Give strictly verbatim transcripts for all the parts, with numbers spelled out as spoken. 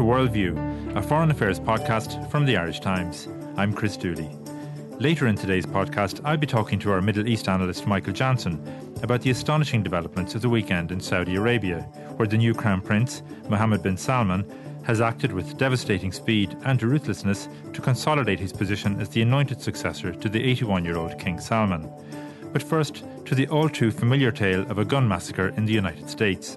Welcome to Worldview, a foreign affairs podcast from the Irish Times. I'm Chris Dooley. Later in today's podcast, I'll be talking to our Middle East analyst Michael Jansen about the astonishing developments of the weekend in Saudi Arabia, where the new Crown Prince, Mohammed bin Salman, has acted with devastating speed and ruthlessness to consolidate his position as the anointed successor to the eighty-one-year-old King Salman. But first, to the all-too-familiar tale of a gun massacre in the United States.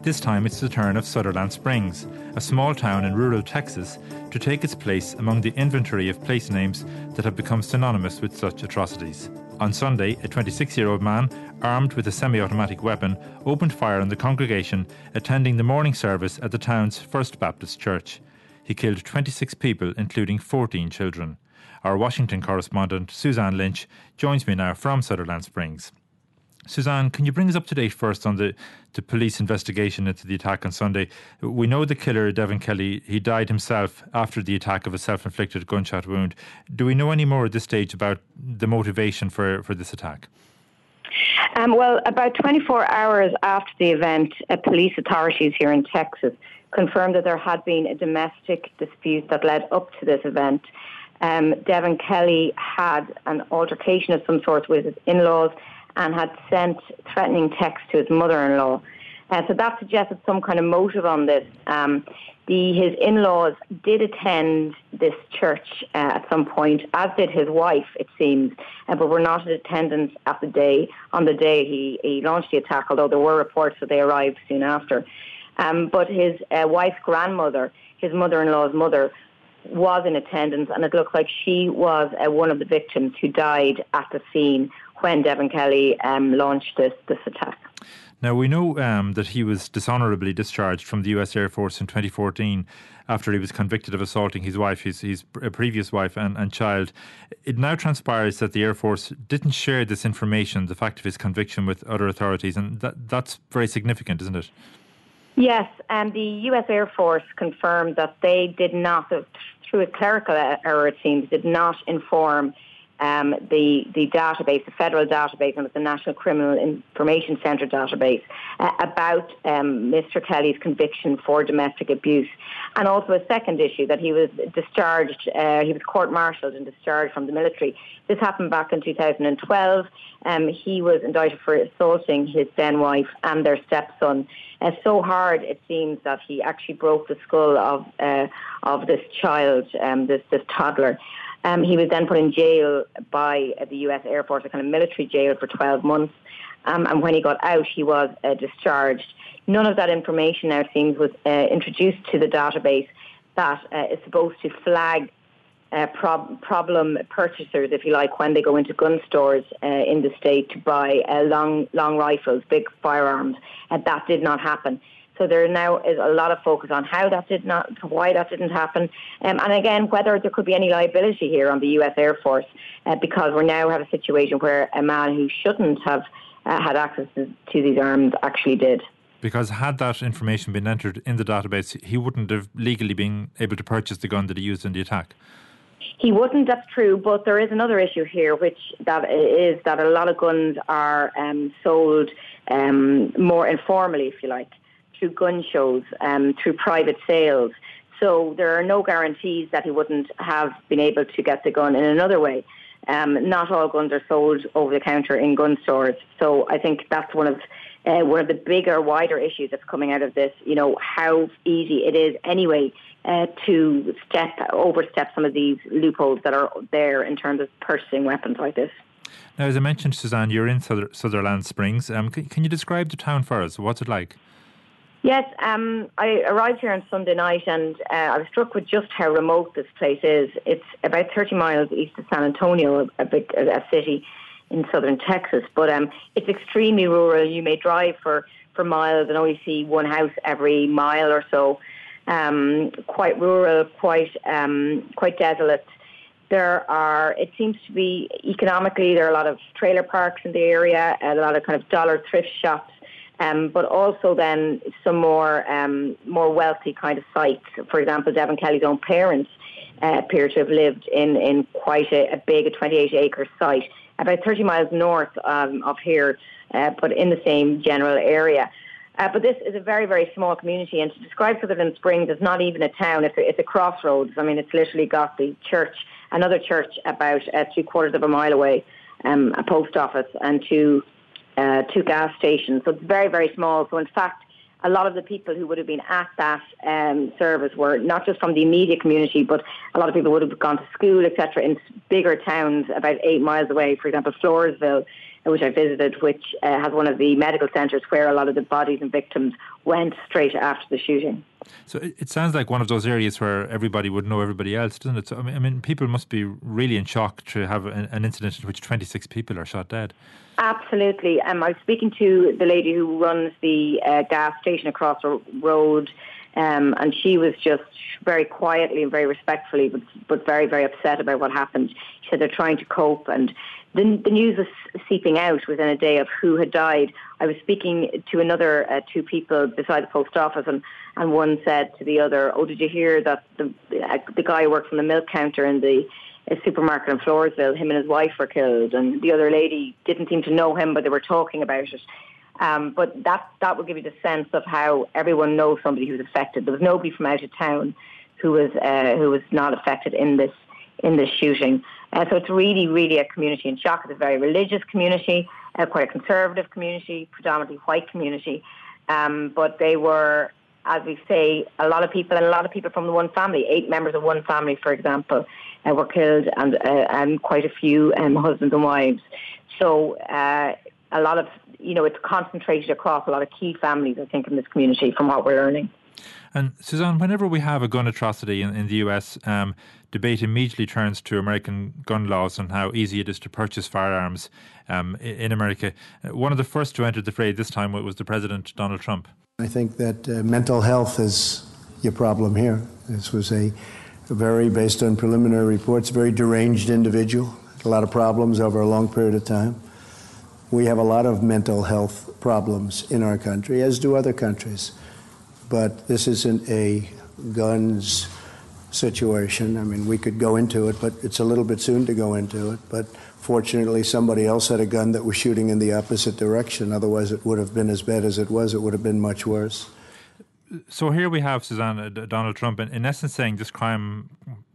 This time it's the turn of Sutherland Springs, a small town in rural Texas, to take its place among the inventory of place names that have become synonymous with such atrocities. On Sunday, a twenty-six-year-old man, armed with a semi-automatic weapon, opened fire on the congregation attending the morning service at the town's First Baptist Church. He killed twenty-six people, including fourteen children. Our Washington correspondent, Suzanne Lynch, joins me now from Sutherland Springs. Suzanne, can you bring us up to date first on the, the police investigation into the attack on Sunday? We know the killer, Devin Kelley, he died himself after the attack of a self-inflicted gunshot wound. Do we know any more at this stage about the motivation for, for this attack? Um, well, about twenty-four hours after the event, uh, police authorities here in Texas confirmed that there had been a domestic dispute that led up to this event. Um, Devin Kelley had an altercation of some sort with his in-laws and had sent threatening texts to his mother-in-law. Uh, so that suggested some kind of motive on this. Um, the, his in-laws did attend this church uh, at some point, as did his wife, it seems, uh, but were not in attendance at the day. On the day he, he launched the attack, although there were reports that they arrived soon after. Um, but his uh, wife's grandmother, his mother-in-law's mother, was in attendance, and it looks like she was uh, one of the victims who died at the scene when Devin Kelley um, launched this, this attack. Now, we know um, that he was dishonourably discharged from the U S Air Force in twenty fourteen after he was convicted of assaulting his wife, his, his previous wife and, and child. It now transpires that the Air Force didn't share this information, the fact of his conviction, with other authorities, and that, that's very significant, isn't it? Yes, and the U S Air Force confirmed that they did not, through a clerical error it seems, did not inform um, the the database, the federal database, and the National Criminal Information Center database uh, about um, Mister Kelly's conviction for domestic abuse. And also a second issue, that he was discharged, uh, he was court-martialed and discharged from the military. This happened back in two thousand twelve. Um, he was indicted for assaulting his then-wife and their stepson. Uh, so hard, it seems, that he actually broke the skull of uh, of this child, um, this this toddler. Um, he was then put in jail by uh, the U S Air Force, a kind of military jail, for twelve months. Um, and when he got out, he was uh, discharged. None of that information, now it seems, was uh, introduced to the database that uh, is supposed to flag uh, prob- problem purchasers, if you like, when they go into gun stores uh, in the state to buy uh, long long rifles, big firearms. And that did not happen. So there now is a lot of focus on how that did not, why that didn't happen, um, and again whether there could be any liability here on the U S Air Force, uh, because we now have a situation where a man who shouldn't have uh, had access to, to these arms actually did. Because had that information been entered in the database, he wouldn't have legally been able to purchase the gun that he used in the attack. He wouldn't, that's true, but there is another issue here, which that is that a lot of guns are um, sold um, more informally, if you like, through gun shows, um, through private sales. So there are no guarantees that he wouldn't have been able to get the gun in another way. Um, not all guns are sold over the counter in gun stores. So I think that's one of uh, one of the bigger, wider issues that's coming out of this. You know, how easy it is anyway uh, to step overstep some of these loopholes that are there in terms of purchasing weapons like this. Now, as I mentioned, Suzanne, you're in Suther- Sutherland Springs. Um, can, can you describe the town for us? What's it like? Yes, um, I arrived here on Sunday night, and uh, I was struck with just how remote this place is. It's about thirty miles east of San Antonio, a big a city in southern Texas. But um, it's extremely rural. You may drive for, for miles and only see one house every mile or so. Um, quite rural, quite um, quite desolate. There are, it seems to be economically, there are a lot of trailer parks in the area, a lot of kind of dollar thrift shops. Um, but also then some more um, more wealthy kind of sites. For example, Devin Kelley's own parents uh, appear to have lived in, in quite a, a big twenty-eight acre site, about thirty miles north um, of here, uh, but in the same general area. Uh, but this is a very, very small community, and to describe Sutherland Springs as not even a town, it's a, it's a crossroads. I mean, it's literally got the church, another church about uh, three quarters of a mile away, um, a post office, and two uh, two gas stations. So it's very, very small. So in fact, a lot of the people who would have been at that um, service were not just from the immediate community, but a lot of people would have gone to school, et cetera, in bigger towns about eight miles away. For example, Floresville, which I visited, which uh, has one of the medical centres where a lot of the bodies and victims went straight after the shooting. So it, it sounds like one of those areas where everybody would know everybody else, doesn't it? So, I mean, I mean, people must be really in shock to have an, an incident in which twenty-six people are shot dead. Absolutely. Um, I was speaking to the lady who runs the uh, gas station across the road, um, and she was just very quietly and very respectfully, but, but very, very upset about what happened. She said they're trying to cope, and The, the news was seeping out within a day of who had died. I was speaking to another uh, two people beside the post office, and, and one said to the other, oh, did you hear that the uh, the guy who worked from the milk counter in the uh, supermarket in Floresville, him and his wife were killed? And the other lady didn't seem to know him, but they were talking about it. Um, but that, that would give you the sense of how everyone knows somebody who's affected. There was nobody from out of town who was uh, who was not affected in this in this shooting. Uh, so it's really, really a community in shock. It's a very religious community, uh, quite a conservative community, predominantly white community. Um, but they were, as we say, a lot of people, and a lot of people from the one family. Eight members of one family, for example, uh, were killed, and, uh, and quite a few um, husbands and wives. So uh, a lot of, you know, it's concentrated across a lot of key families, I think, in this community, from what we're learning. And Suzanne, whenever we have a gun atrocity in, in the U S, um, debate immediately turns to American gun laws and how easy it is to purchase firearms um, in America. One of the first to enter the fray this time was the President, Donald Trump. I think that uh, mental health is your problem here. This was a, a very, based on preliminary reports, very deranged individual. A lot of problems over a long period of time. We have a lot of mental health problems in our country, as do other countries. But this isn't a guns situation. I mean, we could go into it, but it's a little bit soon to go into it. But fortunately, somebody else had a gun that was shooting in the opposite direction. Otherwise, it would have been as bad as it was. It would have been much worse. So here we have, Suzanne, Donald Trump, in, in essence saying this crime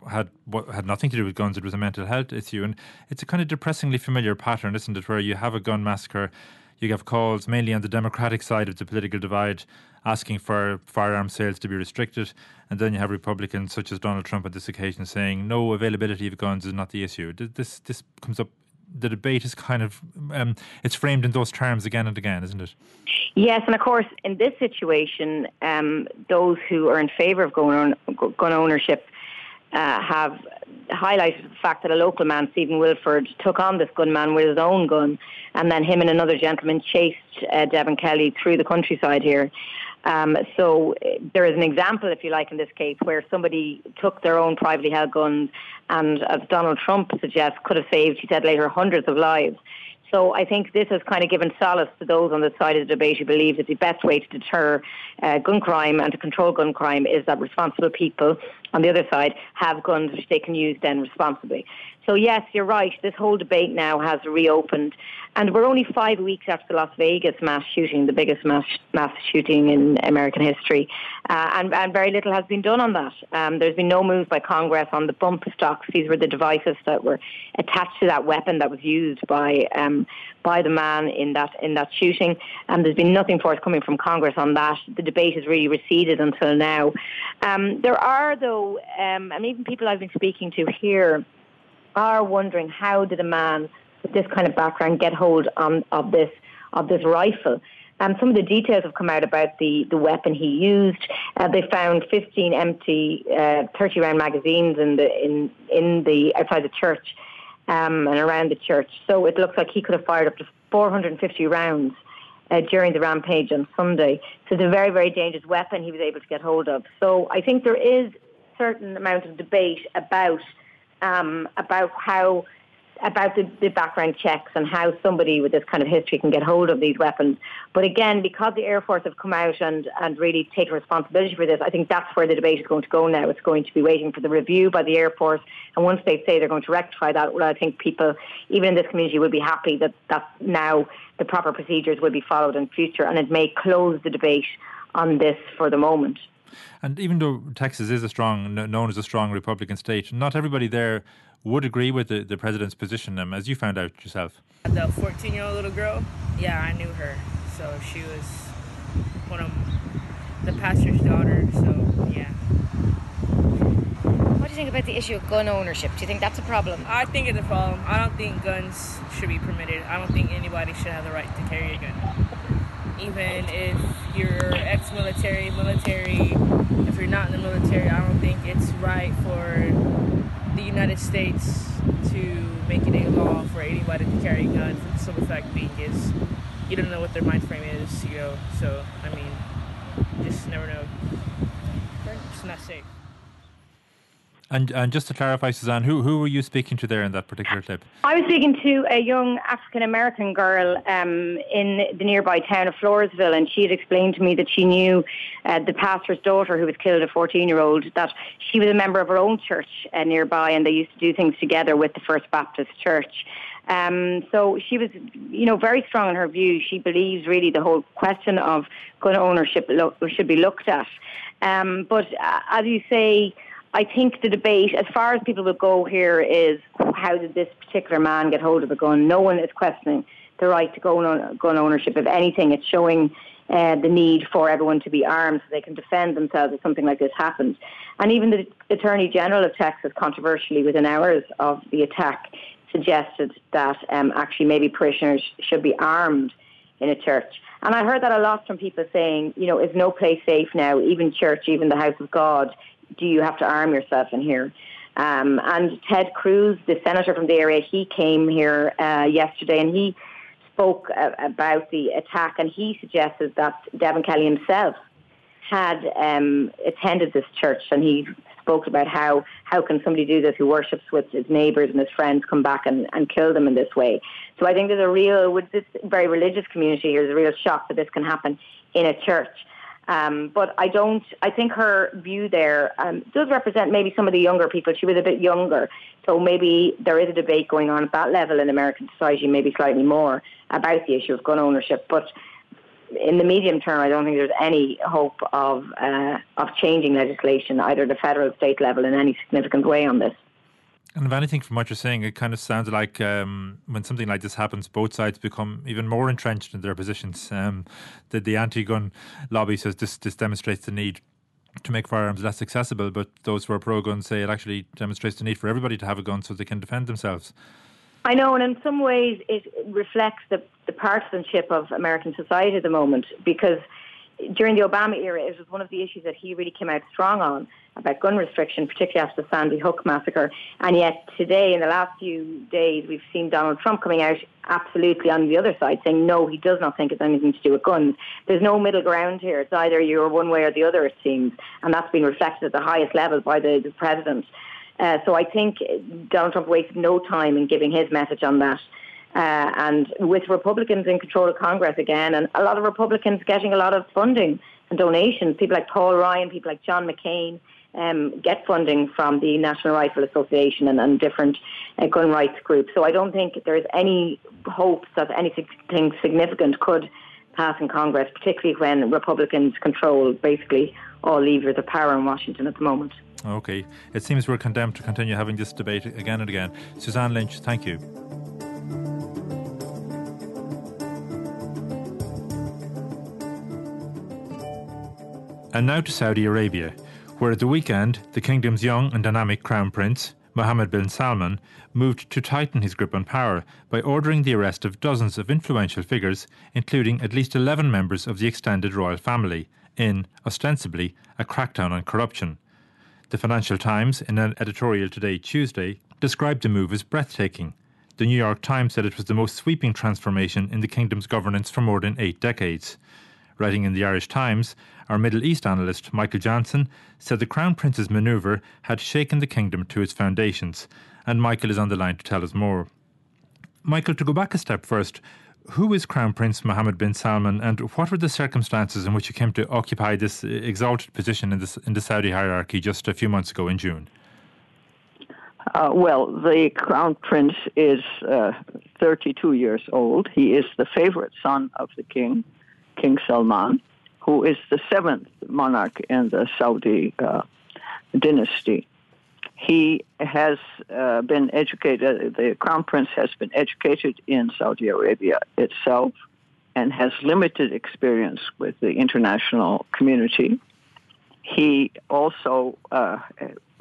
had had nothing to do with guns. It was a mental health issue. And it's a kind of depressingly familiar pattern, isn't it, where you have a gun massacre, you have calls mainly on the Democratic side of the political divide asking for firearm sales to be restricted. And then you have Republicans such as Donald Trump on this occasion saying, no, availability of guns is not the issue. This this comes up, the debate is kind of, um, it's framed in those terms again and again, isn't it? Yes, and of course, in this situation, um, those who are in favour of gun ownership uh, have highlighted the fact that a local man, Stephen Wilford, took on this gunman with his own gun, and then him and another gentleman chased uh, Devin Kelley through the countryside here. Um, so there is an example, if you like, in this case where somebody took their own privately held guns and, as Donald Trump suggests, could have saved, he said later, hundreds of lives. So I think this has kind of given solace to those on the side of the debate who believe that the best way to deter uh, gun crime and to control gun crime is that responsible people on the other side have guns which they can use then responsibly. So yes, you're right, this whole debate now has reopened. And we're only five weeks after the Las Vegas mass shooting, the biggest mass, mass shooting in American history. Uh, and, and very little has been done on that. Um, there's been no move by Congress on the bump stocks. These were the devices that were attached to that weapon that was used by um, by the man in that in that shooting. And there's been nothing forthcoming from Congress on that. The debate has really receded until now. Um, there are, though, um, and even people I've been speaking to here are wondering, how did a man this kind of background get hold um, of this of this rifle? And um, some of the details have come out about the, the weapon he used. Uh, they found fifteen empty uh, thirty round magazines in the in in the outside the church um, and around the church. So it looks like he could have fired up to four hundred fifty rounds uh, during the rampage on Sunday. So it's a very, very dangerous weapon he was able to get hold of. So I think there is a certain amount of debate about um, about how about the, the background checks and how somebody with this kind of history can get hold of these weapons. But again, because the Air Force have come out and, and really taken responsibility for this, I think that's where the debate is going to go now. It's going to be waiting for the review by the Air Force. And once they say they're going to rectify that, well, I think people, even in this community, will be happy that, that now the proper procedures will be followed in future. And it may close the debate on this for the moment. And even though Texas is a strong, known as a strong Republican state, not everybody there would agree with the, the president's position, um, as you found out yourself. The fourteen-year-old little girl, yeah, I knew her. So she was one of the pastor's daughter, so yeah. What do you think about the issue of gun ownership? Do you think that's a problem? I think it's a problem. I don't think guns should be permitted. I don't think anybody should have the right to carry a gun. Even if you're ex-military, military, if you're not in the military, I don't think it's right for the United States to make it a law for anybody to carry a gun, for the simple fact being is you don't know what their mind frame is, you know, so, I mean, you just never know. It's not safe. And and just to clarify, Suzanne, who who were you speaking to there in that particular clip? I was speaking to a young African-American girl um, in the nearby town of Floresville, and she had explained to me that she knew uh, the pastor's daughter who was killed, a fourteen-year-old, that she was a member of her own church uh, nearby, and they used to do things together with the First Baptist Church. Um, so she was, you know, very strong in her view. She believes really the whole question of gun ownership lo- should be looked at. Um, but uh, as you say, I think the debate, as far as people will go here, is how did this particular man get hold of a gun? No one is questioning the right to gun ownership. If anything, it's showing uh, the need for everyone to be armed so they can defend themselves if something like this happens. And even the Attorney General of Texas, controversially, within hours of the attack, suggested that um, actually maybe parishioners should be armed in a church. And I heard that a lot from people saying, you know, is no place safe now, even church, even the house of God? Do you have to arm yourself in here? Um, and Ted Cruz, the senator from the area, he came here uh, yesterday and he spoke uh, about the attack, and he suggested that Devin Kelley himself had um, attended this church, and he spoke about how, how can somebody do this who worships with his neighbours and his friends come back and, and kill them in this way. So I think there's a real, with this very religious community here, there's a real shock that this can happen in a church. Um, but I don't, I think her view there um, does represent maybe some of the younger people. She was a bit younger. So maybe there is a debate going on at that level in American society, maybe slightly more, about the issue of gun ownership. But in the medium term, I don't think there's any hope of, uh, of changing legislation, either the federal or state level, in any significant way on this. And if anything, from what you're saying, it kind of sounds like um, when something like this happens, both sides become even more entrenched in their positions. Um, the, the anti-gun lobby says this, this demonstrates the need to make firearms less accessible, but those who are pro-gun say it actually demonstrates the need for everybody to have a gun so they can defend themselves. I know, and in some ways it reflects the, the partisanship of American society at the moment, because during the Obama era, it was one of the issues that he really came out strong on, about gun restriction, particularly after the Sandy Hook massacre. And yet today, in the last few days, we've seen Donald Trump coming out absolutely on the other side, saying, no, he does not think it's anything to do with guns. There's no middle ground here. It's either you're one way or the other, it seems. And that's been reflected at the highest level by the, the president. Uh, so I think Donald Trump wasted no time in giving his message on that. Uh, and with Republicans in control of Congress again, and a lot of Republicans getting a lot of funding and donations, people like Paul Ryan, people like John McCain, Um, get funding from the National Rifle Association and, and different uh, gun rights groups. So I don't think there's any hope that anything significant could pass in Congress, particularly when Republicans control basically all levers of power in Washington at the moment. Okay. It seems we're condemned to continue having this debate again and again. Suzanne Lynch, thank you. And now to Saudi Arabia, where at the weekend, the kingdom's young and dynamic crown prince, Mohammed bin Salman, moved to tighten his grip on power by ordering the arrest of dozens of influential figures, including at least eleven members of the extended royal family, in, ostensibly, a crackdown on corruption. The Financial Times, in an editorial today, Tuesday, described the move as breathtaking. The New York Times said it was the most sweeping transformation in the kingdom's governance for more than eight decades. Writing in the Irish Times, our Middle East analyst Michael Jansen said the Crown Prince's manoeuvre had shaken the kingdom to its foundations, and Michael is on the line to tell us more. Michael, to go back a step first, who is Crown Prince Mohammed bin Salman, and what were the circumstances in which he came to occupy this exalted position in, this, in the Saudi hierarchy just a few months ago in June? Uh, well, the Crown Prince is uh, thirty-two years old. He is the favorite son of the king, King Salman, who is the seventh monarch in the Saudi uh, dynasty. He has uh, been educated, the Crown Prince has been educated in Saudi Arabia itself and has limited experience with the international community. He also uh,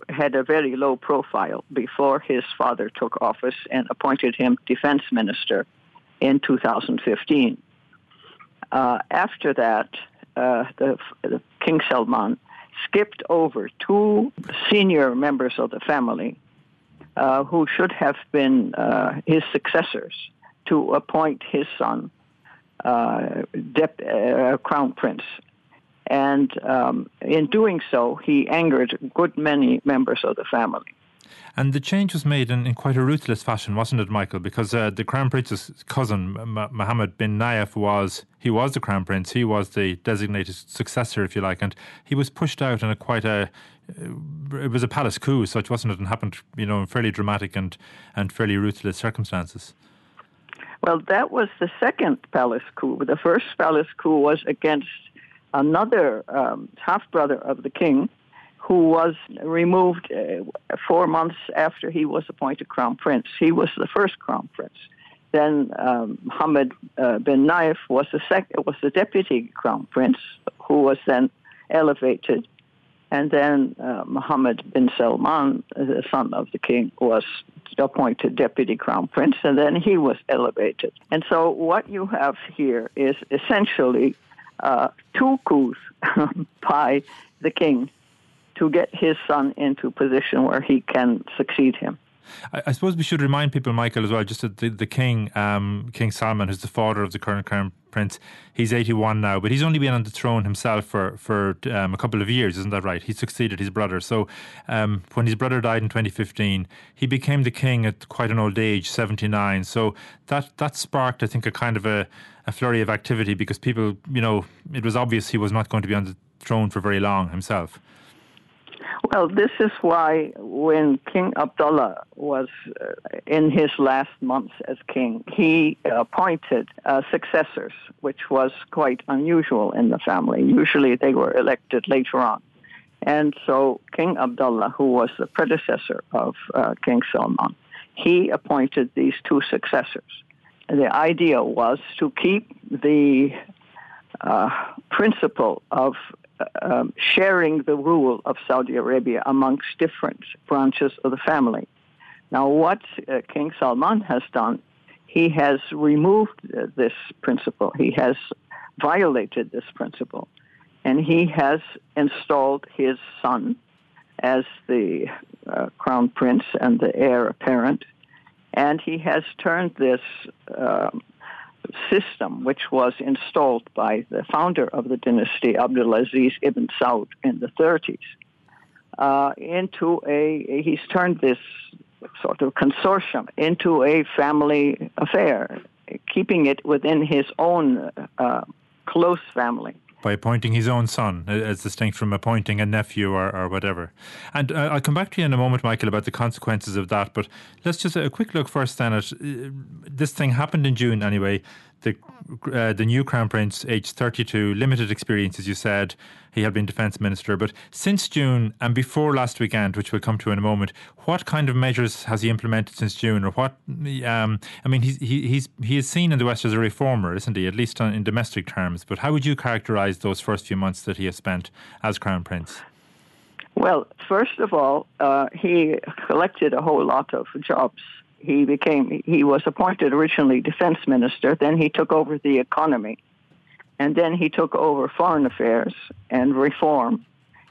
had a very low profile before his father took office and appointed him defense minister in two thousand fifteen. Uh, after that, uh, the, the King Salman skipped over two senior members of the family uh, who should have been uh, his successors to appoint his son, uh, Dep- uh, Crown Prince. And um, in doing so, he angered a good many members of the family. And the change was made in, in quite a ruthless fashion, wasn't it, Michael? Because uh, the Crown Prince's cousin, M- Mohammed bin Nayef, was, he was the Crown Prince. He was the designated successor, if you like, and he was pushed out in a quite a, it was a palace coup as such, wasn't it? And happened, you know, in fairly dramatic and, and fairly ruthless circumstances. Well, that was the second palace coup. The first palace coup was against another um, half-brother of the king, who was removed uh, four months after he was appointed crown prince. He was the first crown prince. Then um, Mohammed uh, bin Nayef was the sec- was the deputy crown prince, who was then elevated. And then uh, Mohammed bin Salman, the son of the king, was appointed deputy crown prince, and then he was elevated. And so what you have here is essentially uh, two coups by the king to get his son into a position where he can succeed him. I, I suppose we should remind people, Michael, as well, just that the, the king, um, King Salman, who's the father of the current Crown Prince, he's eighty-one now, but he's only been on the throne himself for, for um, a couple of years, isn't that right? He succeeded his brother. So um, when his brother died in twenty fifteen, he became the king at quite an old age, seventy-nine. So that, that sparked, I think, a kind of a, a flurry of activity because people, you know, it was obvious he was not going to be on the throne for very long himself. Well, this is why when King Abdullah was uh, in his last months as king, he appointed uh, successors, which was quite unusual in the family. Usually they were elected later on. And so King Abdullah, who was the predecessor of uh, King Salman, he appointed these two successors. The idea was to keep the uh, principle of Um, sharing the rule of Saudi Arabia amongst different branches of the family. Now, what uh, King Salman has done, he has removed uh, this principle. He has violated this principle. And he has installed his son as the uh, crown prince and the heir apparent. And he has turned this Um, system, which was installed by the founder of the dynasty, Abdulaziz ibn Saud, in the thirties, uh, into a, he's turned this sort of consortium into a family affair, keeping it within his own uh, close family. By appointing his own son, as distinct from appointing a nephew or, or whatever. And uh, I'll come back to you in a moment, Michael, about the consequences of that. But let's just uh, a quick look first then at uh, this thing happened in June anyway. The uh, the new Crown Prince, aged thirty-two, limited experience, as you said. He had been defence minister. But since June and before last weekend, which we'll come to in a moment, what kind of measures has he implemented since June? Or what? Um, I mean, he's, he, he's, he is seen in the West as a reformer, isn't he? At least on, in domestic terms. But how would you characterise those first few months that he has spent as Crown Prince? Well, first of all, uh, he collected a whole lot of jobs. He became, he was appointed originally defense minister, then he took over the economy, and then he took over foreign affairs and reform,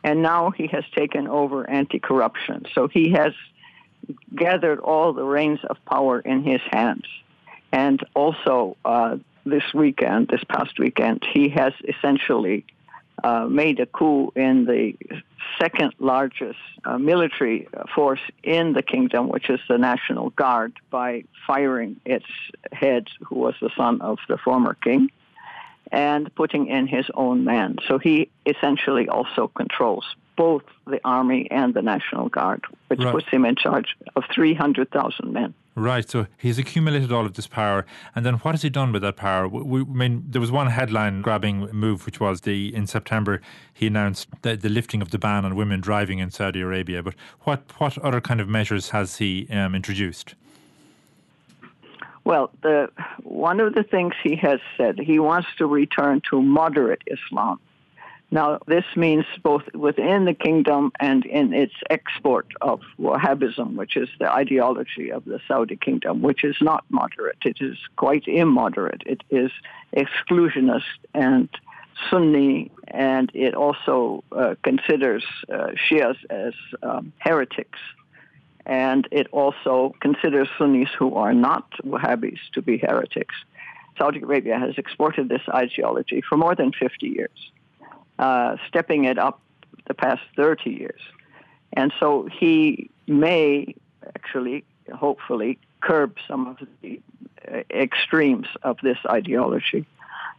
and now he has taken over anti-corruption. So he has gathered all the reins of power in his hands. And also uh, this weekend, this past weekend, he has essentially uh, made a coup in the second largest uh, military force in the kingdom, which is the National Guard, by firing its head, who was the son of the former king, and putting in his own man. So he essentially also controls both the army and the National Guard, which right. puts him in charge of three hundred thousand men. Right, so he's accumulated all of this power, and then what has he done with that power? We, I mean, there was one headline-grabbing move, which was the in September he announced the, the lifting of the ban on women driving in Saudi Arabia. But what, what other kind of measures has he um, introduced? Well, the, one of the things he has said, he wants to return to moderate Islam. Now, this means both within the kingdom and in its export of Wahhabism, which is the ideology of the Saudi kingdom, which is not moderate. It is quite immoderate. It is exclusionist and Sunni, and it also uh, considers uh, Shias as um, heretics. And it also considers Sunnis who are not Wahhabis to be heretics. Saudi Arabia has exported this ideology for more than fifty years. Uh, stepping it up the past thirty years. And so he may actually, hopefully, curb some of the uh, extremes of this ideology.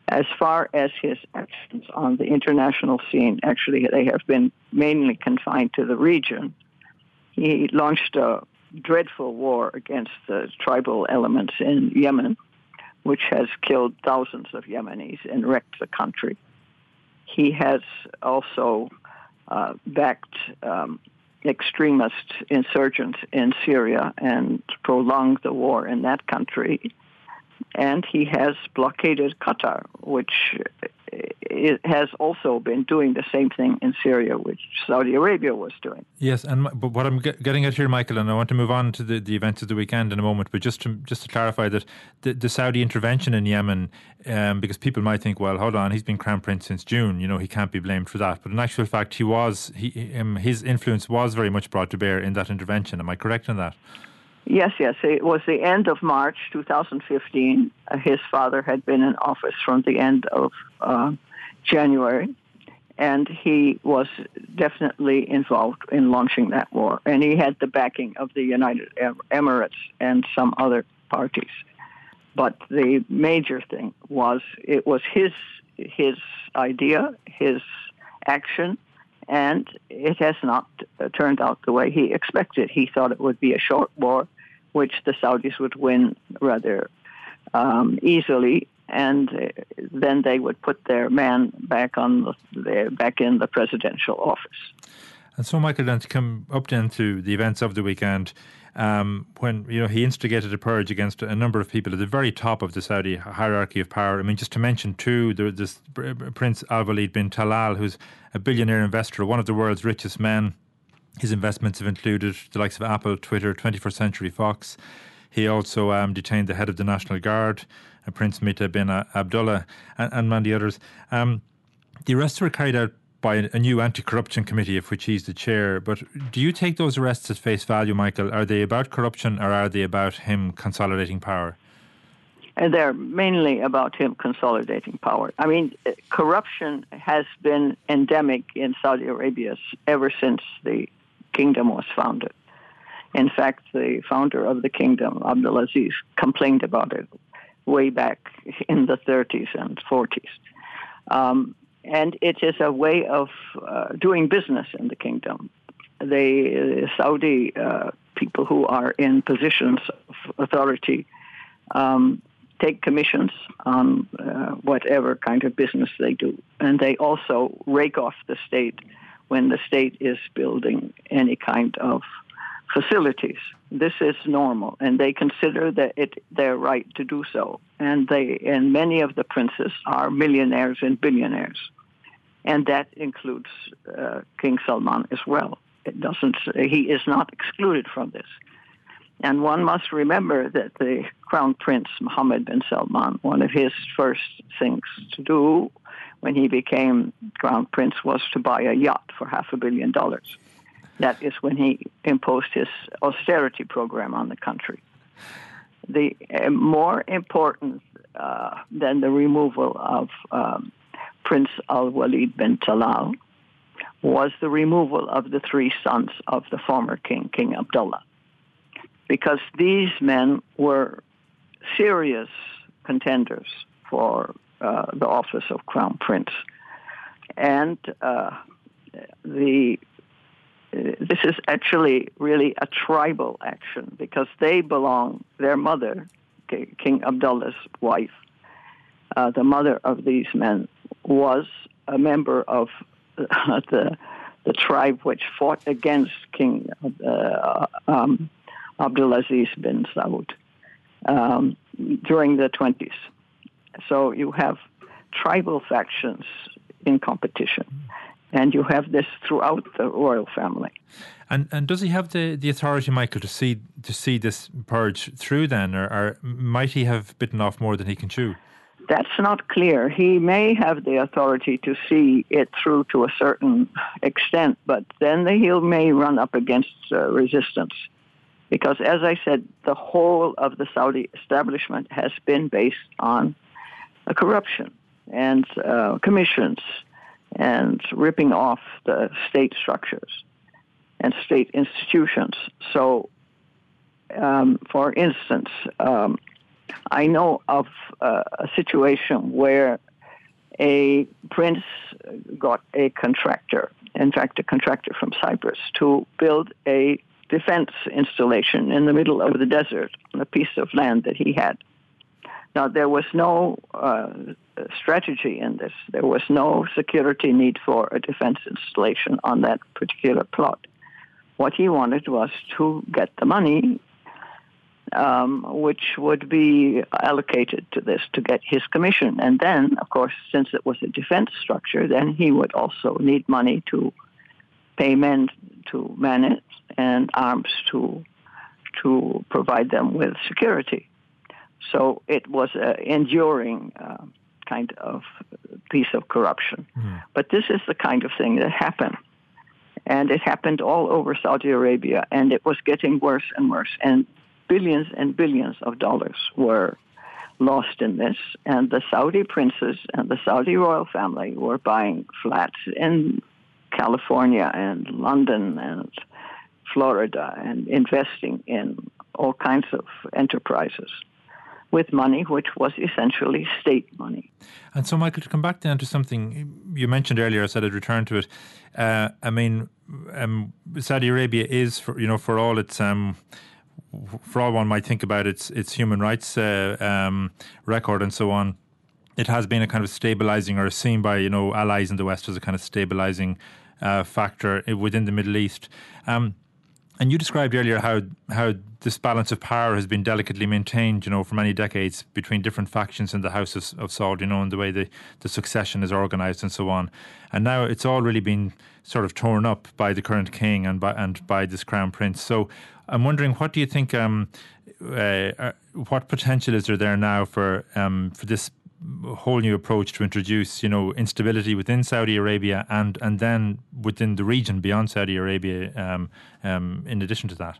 As far as his actions on the international scene, actually, they have been mainly confined to the region. He launched a dreadful war against the tribal elements in Yemen, which has killed thousands of Yemenis and wrecked the country. He has also uh, backed um, extremist insurgents in Syria and prolonged the war in that country. And he has blockaded Qatar, which it has also been doing the same thing in Syria, which Saudi Arabia was doing. Yes, and but what I'm getting at here, Michael, and I want to move on to the, the events of the weekend in a moment, but just to, just to clarify that the, the Saudi intervention in Yemen, um, because people might think, well, hold on, he's been crown prince since June, you know, he can't be blamed for that. But in actual fact, he was he, um, his influence was very much brought to bear in that intervention. Am I correct in that? Yes, yes. It was the end of March two thousand fifteen. His father had been in office from the end of uh, January, and he was definitely involved in launching that war. And he had the backing of the United Emirates and some other parties. But the major thing was it was his his idea, his action. And it has not uh, turned out the way he expected. He thought it would be a short war, which the Saudis would win rather um, easily, and uh, then they would put their man back on the, their, back in the presidential office. And so, Michael, then to come up then to the events of the weekend, um, when you know he instigated a purge against a number of people at the very top of the Saudi hierarchy of power. I mean, just to mention two, there was this Prince Alwaleed bin Talal, who's a billionaire investor, one of the world's richest men. His investments have included the likes of Apple, Twitter, twenty-first Century Fox. He also um, detained the head of the National Guard, uh, Prince Mutaib bin Abdullah, and, and many others. Um, the arrests were carried out by a new anti-corruption committee of which he's the chair. But do you take those arrests at face value, Michael? Are they about corruption or are they about him consolidating power? And they're mainly about him consolidating power. I mean, corruption has been endemic in Saudi Arabia ever since the kingdom was founded. In fact, the founder of the kingdom, Abdulaziz, complained about it way back in the thirties and forties. Um, And it is a way of uh, doing business in the kingdom. The Saudi uh, people who are in positions of authority um, take commissions on uh, whatever kind of business they do. And they also rake off the state when the state is building any kind of facilities. This is normal, and they consider that it their right to do so. And they and many of the princes are millionaires and billionaires. And that includes uh, King Salman as well. It doesn't. He is not excluded from this. And one must remember that the Crown Prince Mohammed bin Salman, one of his first things to do when he became Crown Prince was to buy a yacht for half a billion dollars. That is when he imposed his austerity program on the country. The uh, more important uh, than the removal of um, Prince Alwaleed bin Talal was the removal of the three sons of the former king, King Abdullah, because these men were serious contenders for uh, the office of crown prince. And uh, the uh, this is actually really a tribal action, because they belong, their mother, King Abdullah's wife, uh, the mother of these men, was a member of uh, the the tribe which fought against King uh, um, Abdulaziz bin Saud um, during the twenties. So you have tribal factions in competition, and you have this throughout the royal family. And and does he have the, the authority, Michael, to see to see this purge through then, or, or might he have bitten off more than he can chew? That's not clear. He may have the authority to see it through to a certain extent, but then he may run up against uh, resistance. Because, as I said, the whole of the Saudi establishment has been based on uh, corruption and uh, commissions and ripping off the state structures and state institutions. So, um, for instance, um, I know of uh, a situation where a prince got a contractor, in fact, a contractor from Cyprus, to build a defense installation in the middle of the desert on a piece of land that he had. Now, there was no uh, strategy in this. There was no security need for a defense installation on that particular plot. What he wanted was to get the money, um, which would be allocated to this to get his commission. And then, of course, since it was a defense structure, then he would also need money to pay men to man it and arms to to provide them with security. So it was an enduring uh, kind of piece of corruption. Mm. But this is the kind of thing that happened. And it happened all over Saudi Arabia, and it was getting worse and worse. And billions and billions of dollars were lost in this. And the Saudi princes and the Saudi royal family were buying flats in California and London and Florida and investing in all kinds of enterprises with money which was essentially state money. And so, Michael, to come back down to something you mentioned earlier, I said I'd return to it. Uh, I mean, um, Saudi Arabia is, for, you know, for all its, um, for all one might think about its its human rights uh, um, record and so on, it has been a kind of stabilizing, or seen by, you know, allies in the West as a kind of stabilizing uh, factor within the Middle East. Um, and you described earlier how how this balance of power has been delicately maintained, you know, for many decades between different factions in the House of, of Saud, you know, and the way the, the succession is organised and so on. And now it's all really been sort of torn up by the current king and by and by this crown prince. So I'm wondering, what do you think? Um, uh, what potential is there there now for um, for this whole new approach to introduce, you know, instability within Saudi Arabia and, and then within the region beyond Saudi Arabia um, um, in addition to that?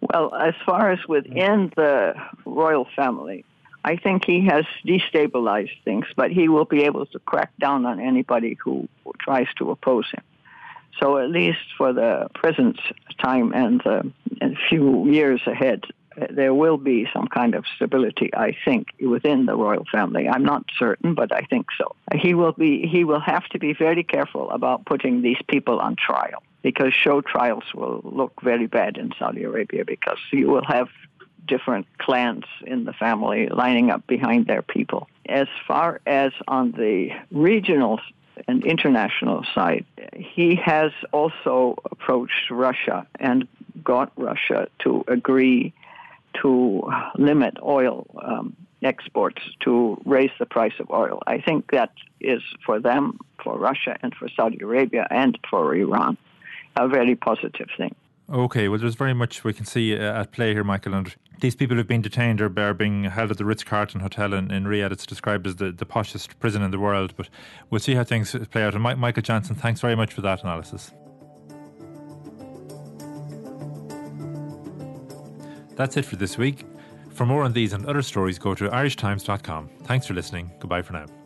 Well, as far as within the royal family, I think he has destabilized things, but he will be able to crack down on anybody who tries to oppose him. So at least for the present time and the and few years ahead, there will be some kind of stability, I think, within the royal family. I'm not certain, but I think so. He will be. He will have to be very careful about putting these people on trial, because show trials will look very bad in Saudi Arabia, because you will have different clans in the family lining up behind their people. As far as on the regional and international side, he has also approached Russia and got Russia to agree to limit oil um, exports, to raise the price of oil. I think that is for them, for Russia and for Saudi Arabia and for Iran, a very positive thing. Okay, well, there's very much we can see at play here, Michael. And these people who've been detained are, are being held at the Ritz-Carlton Hotel in, in Riyadh. It's described as the, the poshest prison in the world, but we'll see how things play out. And Ma- Michael Jansen, thanks very much for that analysis. That's it for this week. For more on these and other stories, go to irish times dot com. Thanks for listening. Goodbye for now.